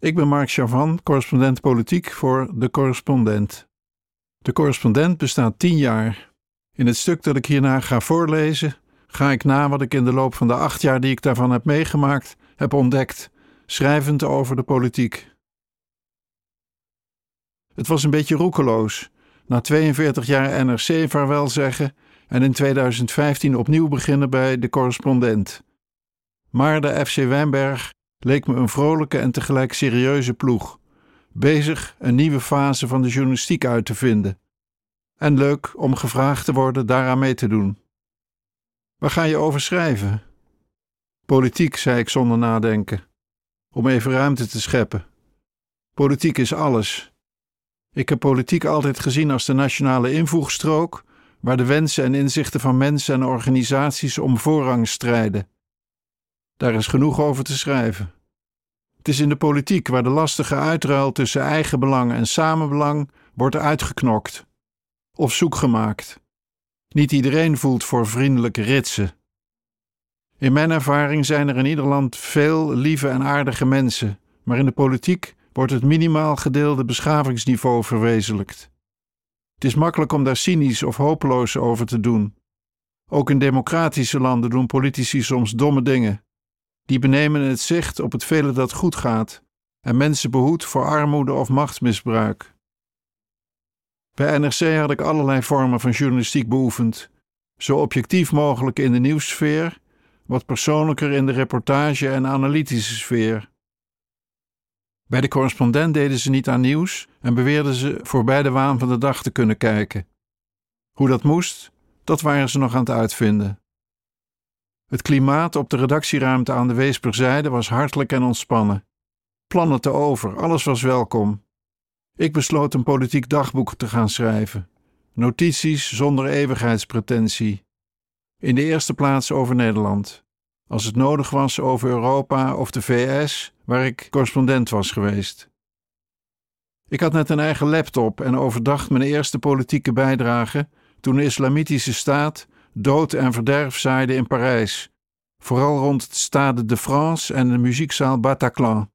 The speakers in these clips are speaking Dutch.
Ik ben Marc Chavannes, correspondent politiek voor De Correspondent. De Correspondent bestaat 10 jaar. In het stuk dat ik hierna ga voorlezen, ga ik na wat ik in de loop van de 8 jaar die ik daarvan heb meegemaakt, heb ontdekt, schrijvend over de politiek. Het was een beetje roekeloos. Na 42 jaar NRC vaarwel zeggen en in 2015 opnieuw beginnen bij De Correspondent. Maar de FC Wijnberg leek me een vrolijke en tegelijk serieuze ploeg, bezig een nieuwe fase van de journalistiek uit te vinden. En leuk om gevraagd te worden daaraan mee te doen. Waar ga je over schrijven? Politiek, zei ik zonder nadenken, om even ruimte te scheppen. Politiek is alles. Ik heb politiek altijd gezien als de nationale invoegstrook, waar de wensen en inzichten van mensen en organisaties om voorrang strijden. Daar is genoeg over te schrijven. Het is in de politiek waar de lastige uitruil tussen eigen belang en samenbelang wordt uitgeknokt. Of zoek gemaakt. Niet iedereen voelt voor vriendelijk ritsen. In mijn ervaring zijn er in ieder land veel lieve en aardige mensen, maar in de politiek wordt het minimaal gedeelde beschavingsniveau verwezenlijkt. Het is makkelijk om daar cynisch of hopeloos over te doen. Ook in democratische landen doen politici soms domme dingen. Die benemen het zicht op het vele dat goed gaat en mensen behoedt voor armoede of machtsmisbruik. Bij NRC had ik allerlei vormen van journalistiek beoefend, zo objectief mogelijk in de nieuwssfeer, wat persoonlijker in de reportage- en analytische sfeer. Bij De Correspondent deden ze niet aan nieuws en beweerden ze voorbij de waan van de dag te kunnen kijken. Hoe dat moest, dat waren ze nog aan het uitvinden. Het klimaat op de redactieruimte aan de Weesperzijde was hartelijk en ontspannen. Plannen te over, alles was welkom. Ik besloot een politiek dagboek te gaan schrijven. Notities zonder eeuwigheidspretentie. In de eerste plaats over Nederland. Als het nodig was over Europa of de VS, waar ik correspondent was geweest. Ik had net een eigen laptop en overdacht mijn eerste politieke bijdrage toen de Islamitische Staat dood en verderf zaaide in Parijs, vooral rond het Stade de France en de muziekzaal Bataclan.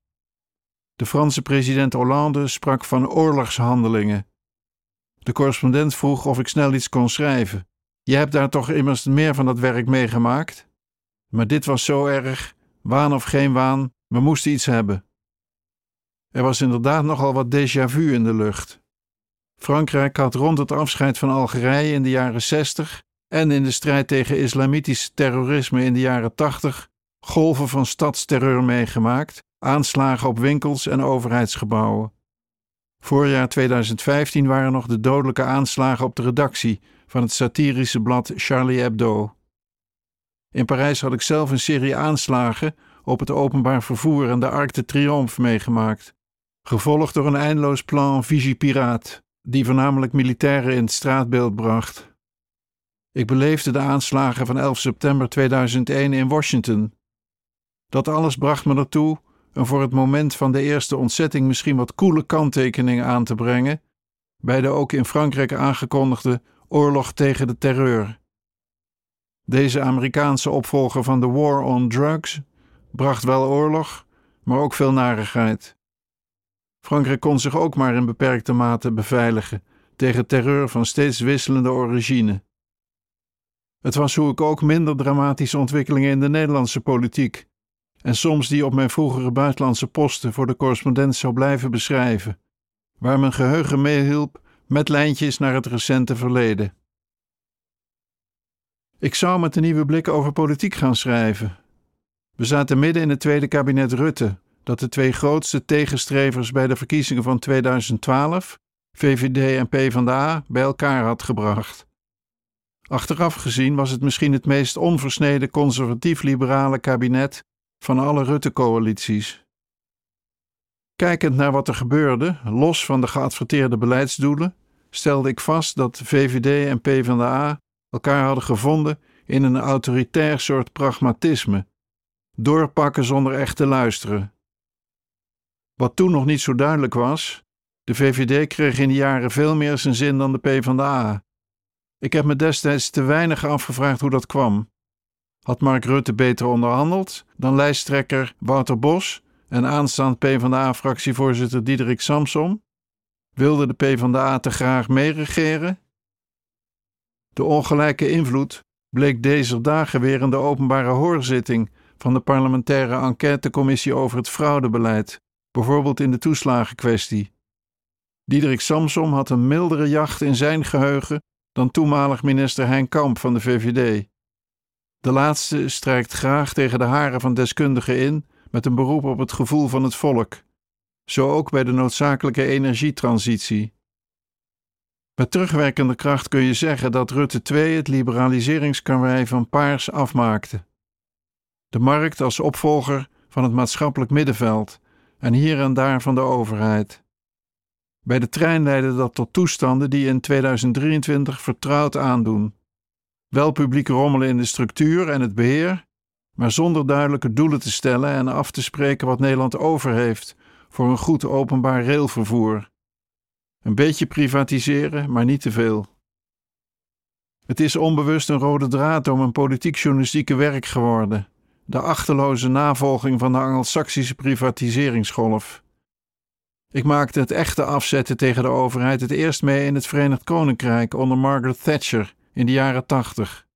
De Franse president Hollande sprak van oorlogshandelingen. De correspondent vroeg of ik snel iets kon schrijven. Je hebt daar toch immers meer van dat werk meegemaakt? Maar dit was zo erg, waan of geen waan, we moesten iets hebben. Er was inderdaad nogal wat déjà vu in de lucht. Frankrijk had rond het afscheid van Algerije in de jaren 60 en in de strijd tegen islamitisch terrorisme in de jaren 80 golven van stadsterreur meegemaakt, aanslagen op winkels en overheidsgebouwen. Voorjaar 2015 waren nog de dodelijke aanslagen op de redactie van het satirische blad Charlie Hebdo. In Parijs had ik zelf een serie aanslagen op het openbaar vervoer en de Arc de Triomphe meegemaakt, gevolgd door een eindeloos plan Vigipiraat, die voornamelijk militairen in het straatbeeld bracht. Ik beleefde de aanslagen van 11 september 2001 in Washington. Dat alles bracht me ertoe een voor het moment van de eerste ontzetting misschien wat koele kanttekening aan te brengen bij de ook in Frankrijk aangekondigde oorlog tegen de terreur. Deze Amerikaanse opvolger van de War on Drugs bracht wel oorlog, maar ook veel narigheid. Frankrijk kon zich ook maar in beperkte mate beveiligen tegen terreur van steeds wisselende origine. Het was hoe ik ook minder dramatische ontwikkelingen in de Nederlandse politiek en soms die op mijn vroegere buitenlandse posten voor De Correspondent zou blijven beschrijven, waar mijn geheugen meehielp met lijntjes naar het recente verleden. Ik zou met een nieuwe blik over politiek gaan schrijven. We zaten midden in het tweede kabinet Rutte, dat de twee grootste tegenstrevers bij de verkiezingen van 2012, VVD en PvdA, bij elkaar had gebracht. Achteraf gezien was het misschien het meest onversneden conservatief-liberale kabinet van alle Rutte-coalities. Kijkend naar wat er gebeurde, los van de geadverteerde beleidsdoelen, stelde ik vast dat VVD en PvdA elkaar hadden gevonden in een autoritair soort pragmatisme, doorpakken zonder echt te luisteren. Wat toen nog niet zo duidelijk was, de VVD kreeg in die jaren veel meer zijn zin dan de PvdA. Ik heb me destijds te weinig afgevraagd hoe dat kwam. Had Mark Rutte beter onderhandeld dan lijsttrekker Wouter Bos, en aanstaand PvdA-fractievoorzitter Diederik Samsom? Wilde de PvdA te graag meeregeren? De ongelijke invloed bleek deze dagen weer in de openbare hoorzitting van de parlementaire enquêtecommissie over het fraudebeleid, bijvoorbeeld in de toeslagenkwestie. Diederik Samsom had een mildere jacht in zijn geheugen dan toenmalig minister Henk Kamp van de VVD. De laatste strijkt graag tegen de haren van deskundigen in met een beroep op het gevoel van het volk. Zo ook bij de noodzakelijke energietransitie. Met terugwerkende kracht kun je zeggen dat Rutte II het liberaliseringskarwei van Paars afmaakte. De markt als opvolger van het maatschappelijk middenveld en hier en daar van de overheid. Bij de trein leidde dat tot toestanden die in 2023 vertrouwd aandoen. Wel publieke rommelen in de structuur en het beheer, maar zonder duidelijke doelen te stellen en af te spreken wat Nederland over heeft voor een goed openbaar railvervoer. Een beetje privatiseren, maar niet te veel. Het is onbewust een rode draad om een politiek-journalistieke werk geworden. De achterloze navolging van de Angelsaksische privatiseringsgolf. Ik maakte het echte afzetten tegen de overheid het eerst mee in het Verenigd Koninkrijk onder Margaret Thatcher in de jaren 80.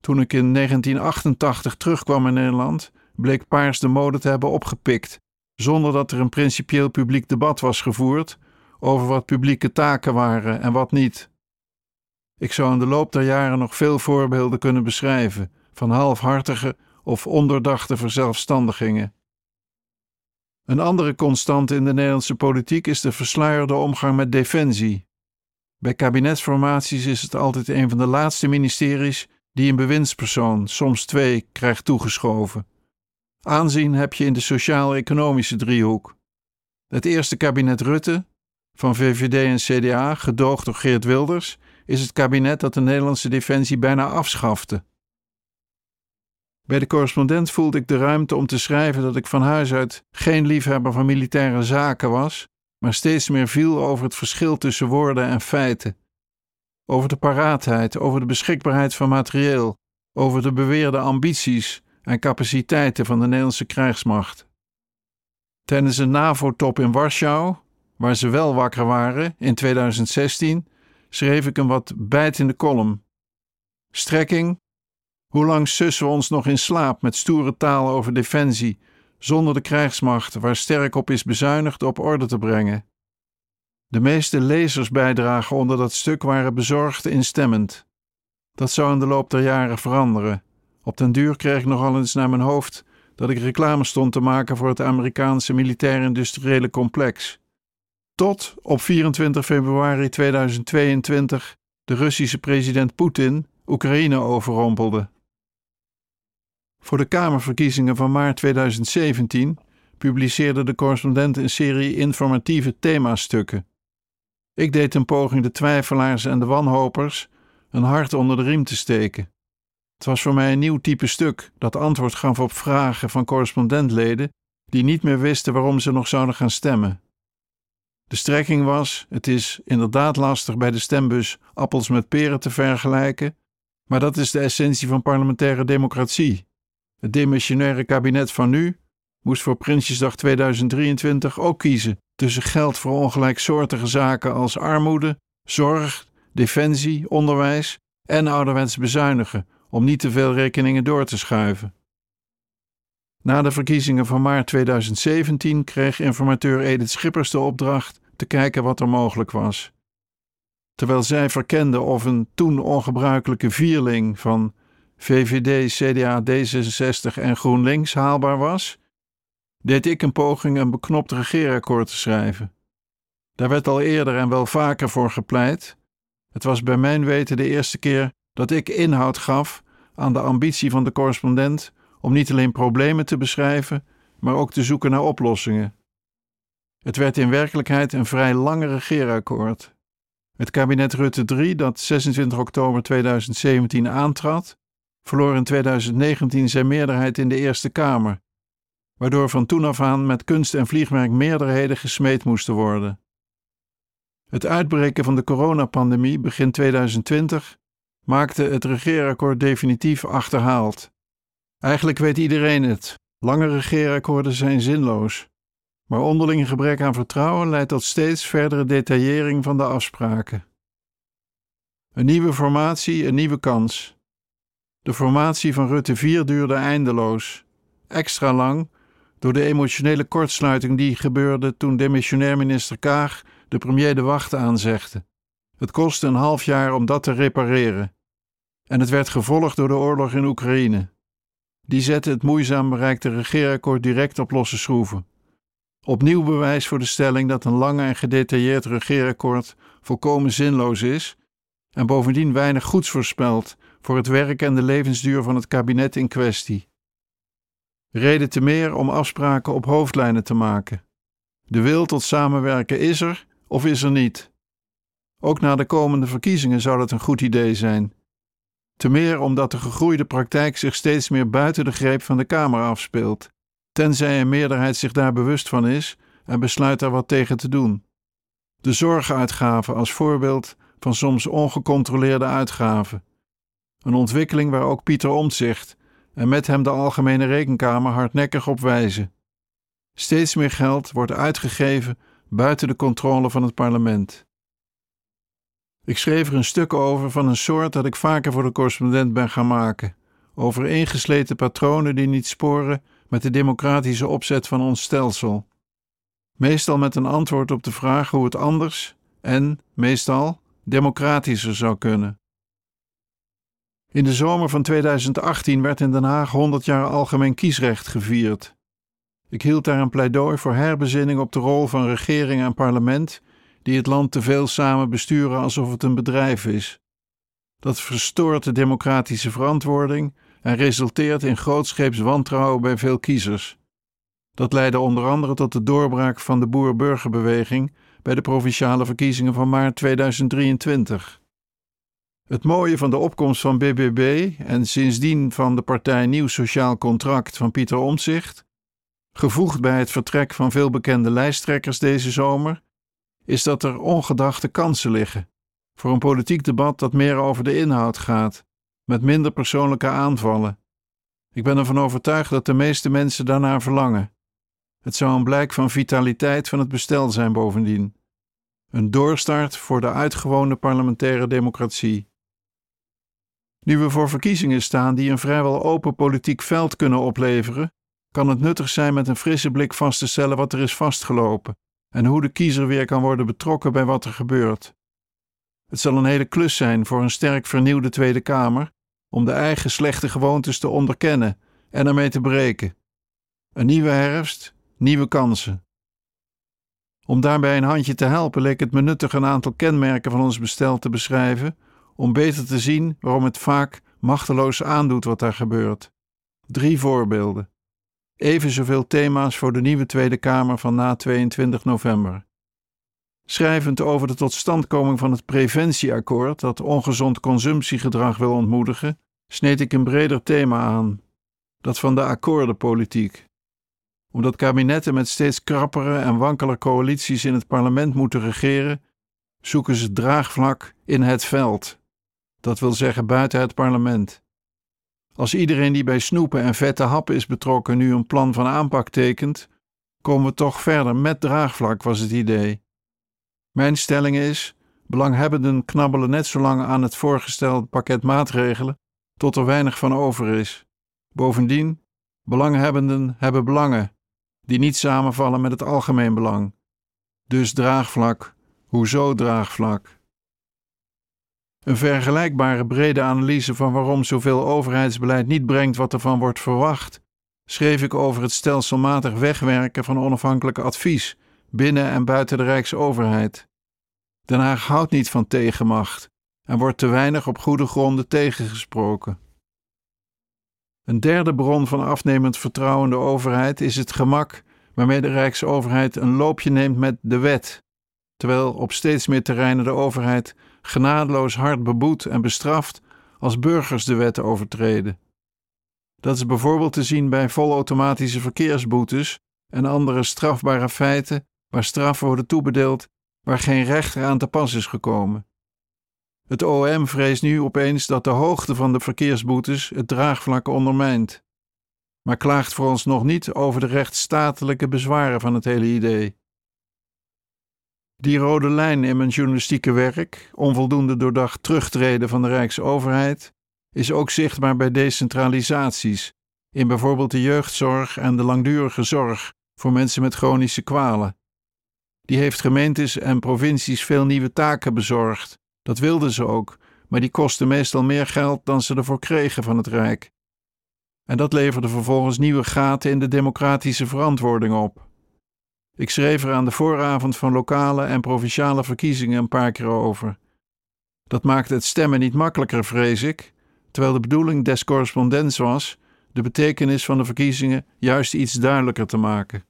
Toen ik in 1988 terugkwam in Nederland, bleek Paars de mode te hebben opgepikt, zonder dat er een principieel publiek debat was gevoerd over wat publieke taken waren en wat niet. Ik zou in de loop der jaren nog veel voorbeelden kunnen beschrijven van halfhartige of ondoordachte verzelfstandigingen. Een andere constante in de Nederlandse politiek is de versluierde omgang met defensie. Bij kabinetsformaties is het altijd een van de laatste ministeries die een bewindspersoon, soms twee, krijgt toegeschoven. Aanzien heb je in de sociaal-economische driehoek. Het eerste kabinet Rutte, van VVD en CDA, gedoogd door Geert Wilders, is het kabinet dat de Nederlandse defensie bijna afschafte. Bij De Correspondent voelde ik de ruimte om te schrijven dat ik van huis uit geen liefhebber van militaire zaken was, maar steeds meer viel over het verschil tussen woorden en feiten. Over de paraatheid, over de beschikbaarheid van materieel, over de beweerde ambities en capaciteiten van de Nederlandse krijgsmacht. Tijdens een NAVO-top in Warschau, waar ze wel wakker waren, in 2016, schreef ik een wat bijtende column. Strekking: hoe lang sussen we ons nog in slaap met stoere taal over defensie, zonder de krijgsmacht waar sterk op is bezuinigd op orde te brengen? De meeste lezersbijdragen onder dat stuk waren bezorgd instemmend. Dat zou in de loop der jaren veranderen. Op den duur kreeg ik nogal eens naar mijn hoofd dat ik reclame stond te maken voor het Amerikaanse militair-industriële complex. Tot op 24 februari 2022 de Russische president Poetin Oekraïne overrompelde. Voor de Kamerverkiezingen van maart 2017 publiceerde De Correspondent een serie informatieve themastukken. Ik deed een poging de twijfelaars en de wanhopers een hart onder de riem te steken. Het was voor mij een nieuw type stuk dat antwoord gaf op vragen van correspondentleden die niet meer wisten waarom ze nog zouden gaan stemmen. De strekking was: het is inderdaad lastig bij de stembus appels met peren te vergelijken, maar dat is de essentie van parlementaire democratie. Het demissionaire kabinet van nu moest voor Prinsjesdag 2023 ook kiezen tussen geld voor ongelijksoortige zaken als armoede, zorg, defensie, onderwijs en ouderwets bezuinigen om niet te veel rekeningen door te schuiven. Na de verkiezingen van maart 2017 kreeg informateur Edith Schippers de opdracht te kijken wat er mogelijk was. Terwijl zij verkende of een toen ongebruikelijke vierling van VVD, CDA, D66 en GroenLinks haalbaar was, deed ik een poging een beknopt regeerakkoord te schrijven. Daar werd al eerder en wel vaker voor gepleit. Het was bij mijn weten de eerste keer dat ik inhoud gaf aan de ambitie van De Correspondent om niet alleen problemen te beschrijven, maar ook te zoeken naar oplossingen. Het werd in werkelijkheid een vrij lang regeerakkoord. Het kabinet Rutte III, dat 26 oktober 2017 aantrad, verloor in 2019 zijn meerderheid in de Eerste Kamer, waardoor van toen af aan met kunst en vliegwerk meerderheden gesmeed moesten worden. Het uitbreken van de coronapandemie begin 2020 maakte het regeerakkoord definitief achterhaald. Eigenlijk weet iedereen het, Lange regeerakkoorden zijn zinloos, maar onderling gebrek aan vertrouwen leidt tot steeds verdere detaillering van de afspraken. Een nieuwe formatie, een nieuwe kans. De formatie van Rutte IV duurde eindeloos, extra lang, door de emotionele kortsluiting die gebeurde toen demissionair minister Kaag de premier de wacht aanzegde. Het kostte een half jaar om dat te repareren. En het werd gevolgd door de oorlog in Oekraïne. Die zette het moeizaam bereikte regeerakkoord direct op losse schroeven. Opnieuw bewijs voor de stelling dat een lang en gedetailleerd regeerakkoord volkomen zinloos is en bovendien weinig goeds voorspelt voor het werk en de levensduur van het kabinet in kwestie. Reden te meer om afspraken op hoofdlijnen te maken. De wil tot samenwerken is er of is er niet. Ook na de komende verkiezingen zou dat een goed idee zijn. Te meer omdat de gegroeide praktijk zich steeds meer buiten de greep van de Kamer afspeelt, tenzij een meerderheid zich daar bewust van is en besluit daar wat tegen te doen. De zorguitgaven als voorbeeld van soms ongecontroleerde uitgaven. Een ontwikkeling waar ook Pieter Omtzigt en met hem de Algemene Rekenkamer hardnekkig op wijzen. Steeds meer geld wordt uitgegeven buiten de controle van het parlement. Ik schreef er een stuk over van een soort dat ik vaker voor de correspondent ben gaan maken, over ingesleten patronen die niet sporen met de democratische opzet van ons stelsel. Meestal met een antwoord op de vraag hoe het anders en, meestal, democratischer zou kunnen. In de zomer van 2018 werd in Den Haag 100 jaar algemeen kiesrecht gevierd. Ik hield daar een pleidooi voor herbezinning op de rol van regering en parlement die het land te veel samen besturen alsof het een bedrijf is. Dat verstoort de democratische verantwoording en resulteert in grootscheeps wantrouwen bij veel kiezers. Dat leidde onder andere tot de doorbraak van de boer-burgerbeweging bij de provinciale verkiezingen van maart 2023. Het mooie van de opkomst van BBB en sindsdien van de partij Nieuw Sociaal Contract van Pieter Omtzigt, gevoegd bij het vertrek van veel bekende lijsttrekkers deze zomer, is dat er ongedachte kansen liggen voor een politiek debat dat meer over de inhoud gaat, met minder persoonlijke aanvallen. Ik ben ervan overtuigd dat de meeste mensen daarnaar verlangen. Het zou een blijk van vitaliteit van het bestel zijn bovendien. Een doorstart voor de uitgewone parlementaire democratie. Nu we voor verkiezingen staan die een vrijwel open politiek veld kunnen opleveren, kan het nuttig zijn met een frisse blik vast te stellen wat er is vastgelopen en hoe de kiezer weer kan worden betrokken bij wat er gebeurt. Het zal een hele klus zijn voor een sterk vernieuwde Tweede Kamer om de eigen slechte gewoontes te onderkennen en ermee te breken. Een nieuwe herfst, nieuwe kansen. Om daarbij een handje te helpen leek het me nuttig een aantal kenmerken van ons bestel te beschrijven om beter te zien waarom het vaak machteloos aandoet wat daar gebeurt. 3 voorbeelden. Even zoveel thema's voor de nieuwe Tweede Kamer van na 22 november. Schrijvend over de totstandkoming van het preventieakkoord dat ongezond consumptiegedrag wil ontmoedigen, sneed ik een breder thema aan. Dat van de akkoordenpolitiek. Omdat kabinetten met steeds krappere en wankeler coalities in het parlement moeten regeren, zoeken ze draagvlak in het veld. Dat wil zeggen buiten het parlement. Als iedereen die bij snoepen en vette happen is betrokken nu een plan van aanpak tekent, komen we toch verder met draagvlak, was het idee. Mijn stelling is, belanghebbenden knabbelen net zo lang aan het voorgestelde pakket maatregelen tot er weinig van over is. Bovendien, belanghebbenden hebben belangen die niet samenvallen met het algemeen belang. Dus draagvlak, hoezo draagvlak? Een vergelijkbare brede analyse van waarom zoveel overheidsbeleid niet brengt wat ervan wordt verwacht, schreef ik over het stelselmatig wegwerken van onafhankelijk advies binnen en buiten de Rijksoverheid. Den Haag houdt niet van tegenmacht en wordt te weinig op goede gronden tegengesproken. Een derde bron van afnemend vertrouwen in de overheid is het gemak waarmee de Rijksoverheid een loopje neemt met de wet, terwijl op steeds meer terreinen de overheid genadeloos hard beboet en bestraft als burgers de wet overtreden. Dat is bijvoorbeeld te zien bij volautomatische verkeersboetes en andere strafbare feiten waar straffen worden toebedeeld waar geen rechter aan te pas is gekomen. Het OM vreest nu opeens dat de hoogte van de verkeersboetes het draagvlak ondermijnt. maar klaagt vooralsnog niet over de rechtsstatelijke bezwaren van het hele idee. Die rode lijn in mijn journalistieke werk, onvoldoende doordacht terugtreden van de Rijksoverheid, is ook zichtbaar bij decentralisaties, in bijvoorbeeld de jeugdzorg en de langdurige zorg voor mensen met chronische kwalen. Die heeft gemeentes en provincies veel nieuwe taken bezorgd, dat wilden ze ook, maar die kostten meestal meer geld dan ze ervoor kregen van het Rijk. En dat leverde vervolgens nieuwe gaten in de democratische verantwoording op. Ik schreef er aan de vooravond van lokale en provinciale verkiezingen een paar keer over. Dat maakte het stemmen niet makkelijker, vrees ik, terwijl de bedoeling des correspondents was de betekenis van de verkiezingen juist iets duidelijker te maken.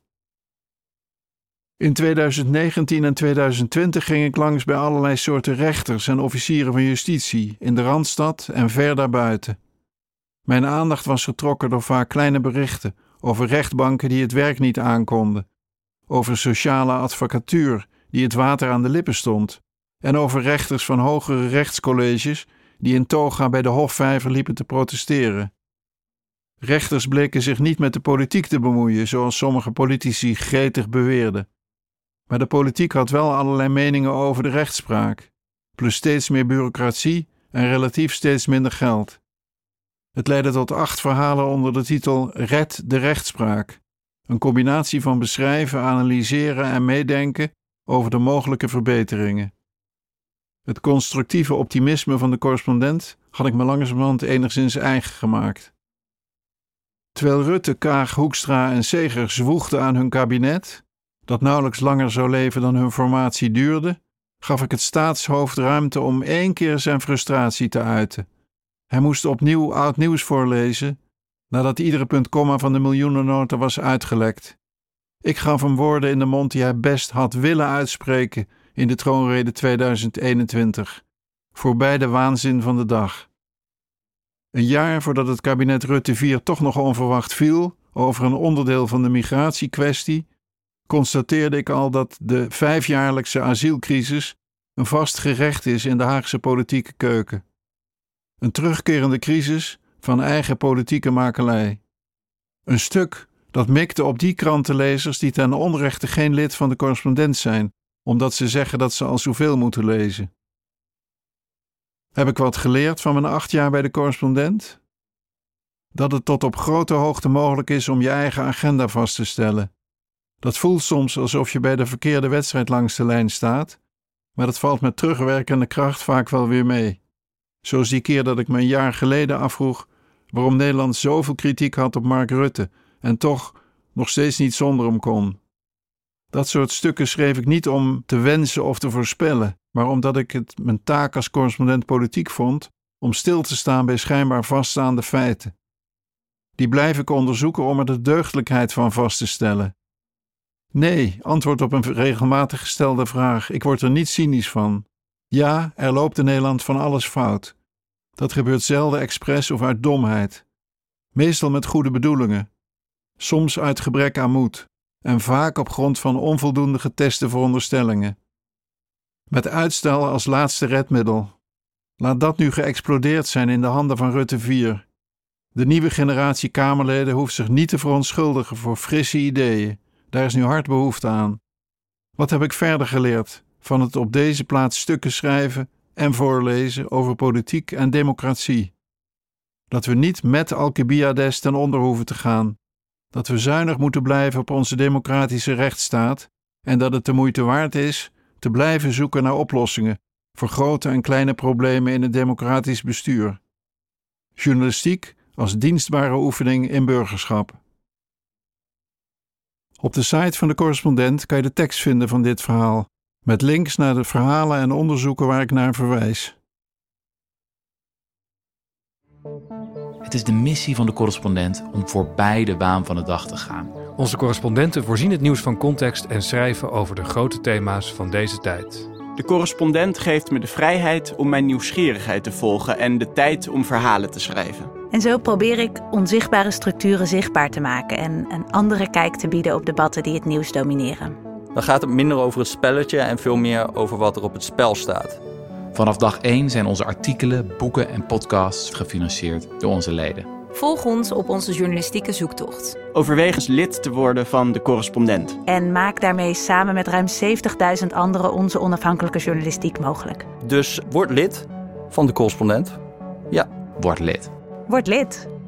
In 2019 en 2020 ging ik langs bij allerlei soorten rechters en officieren van justitie in de Randstad en ver daarbuiten. Mijn aandacht was getrokken door vaak kleine berichten over rechtbanken die het werk niet aankonden, over sociale advocatuur die het water aan de lippen stond en over rechters van hogere rechtscolleges die in toga bij de Hofvijver liepen te protesteren. Rechters bleken zich niet met de politiek te bemoeien, zoals sommige politici gretig beweerden. Maar de politiek had wel allerlei meningen over de rechtspraak, plus steeds meer bureaucratie en relatief steeds minder geld. Het leidde tot 8 verhalen onder de titel Red de rechtspraak, een combinatie van beschrijven, analyseren en meedenken over de mogelijke verbeteringen. Het constructieve optimisme van de correspondent had ik me langzamerhand enigszins eigen gemaakt. Terwijl Rutte, Kaag, Hoekstra en Segers zwoegden aan hun kabinet, dat nauwelijks langer zou leven dan hun formatie duurde, gaf ik het staatshoofd ruimte om 1 keer zijn frustratie te uiten. Hij moest opnieuw oud nieuws voorlezen, nadat iedere puntkomma van de miljoenennota was uitgelekt. Ik gaf hem woorden in de mond die hij best had willen uitspreken in de troonrede 2021, voorbij de waanzin van de dag. Een jaar voordat het kabinet Rutte IV toch nog onverwacht viel over een onderdeel van de migratiekwestie, constateerde ik al dat de 5-jaarlijkse asielcrisis een vast gerecht is in de Haagse politieke keuken. Een terugkerende crisis van eigen politieke makelij. Een stuk dat mikte op die krantenlezers die ten onrechte geen lid van de correspondent zijn, omdat ze zeggen dat ze al zoveel moeten lezen. Heb ik wat geleerd van mijn 8 jaar bij de correspondent? Dat het tot op grote hoogte mogelijk is om je eigen agenda vast te stellen. Dat voelt soms alsof je bij de verkeerde wedstrijd langs de lijn staat, maar dat valt met terugwerkende kracht vaak wel weer mee. Zoals die keer dat ik me een jaar geleden afvroeg waarom Nederland zoveel kritiek had op Mark Rutte en toch nog steeds niet zonder hem kon. Dat soort stukken schreef ik niet om te wensen of te voorspellen, maar omdat ik het mijn taak als correspondent politiek vond om stil te staan bij schijnbaar vaststaande feiten. Die blijf ik onderzoeken om er de deugdelijkheid van vast te stellen. Nee, antwoord op een regelmatig gestelde vraag. Ik word er niet cynisch van. Ja, er loopt in Nederland van alles fout. Dat gebeurt zelden expres of uit domheid. Meestal met goede bedoelingen. Soms uit gebrek aan moed. En vaak op grond van onvoldoende geteste veronderstellingen. Met uitstel als laatste redmiddel. Laat dat nu geëxplodeerd zijn in de handen van Rutte IV. De nieuwe generatie Kamerleden hoeft zich niet te verontschuldigen voor frisse ideeën. Daar is nu hard behoefte aan. Wat heb ik verder geleerd van het op deze plaats stukken schrijven en voorlezen over politiek en democratie? Dat we niet met Alcibiades ten onder hoeven te gaan. Dat we zuinig moeten blijven op onze democratische rechtsstaat en dat het de moeite waard is te blijven zoeken naar oplossingen voor grote en kleine problemen in het democratisch bestuur. Journalistiek als dienstbare oefening in burgerschap. Op de site van de correspondent kan je de tekst vinden van dit verhaal, met links naar de verhalen en onderzoeken waar ik naar verwijs. Het is de missie van de correspondent om voorbij de waan van de dag te gaan. Onze correspondenten voorzien het nieuws van context en schrijven over de grote thema's van deze tijd. De correspondent geeft me de vrijheid om mijn nieuwsgierigheid te volgen en de tijd om verhalen te schrijven. En zo probeer ik onzichtbare structuren zichtbaar te maken en een andere kijk te bieden op debatten die het nieuws domineren. Dan gaat het minder over het spelletje en veel meer over wat er op het spel staat. Vanaf dag 1 zijn onze artikelen, boeken en podcasts gefinancierd door onze leden. Volg ons op onze journalistieke zoektocht. Overweeg eens lid te worden van De Correspondent. En maak daarmee samen met ruim 70.000 anderen onze onafhankelijke journalistiek mogelijk. Dus word lid van De Correspondent. Ja, word lid. Word lid.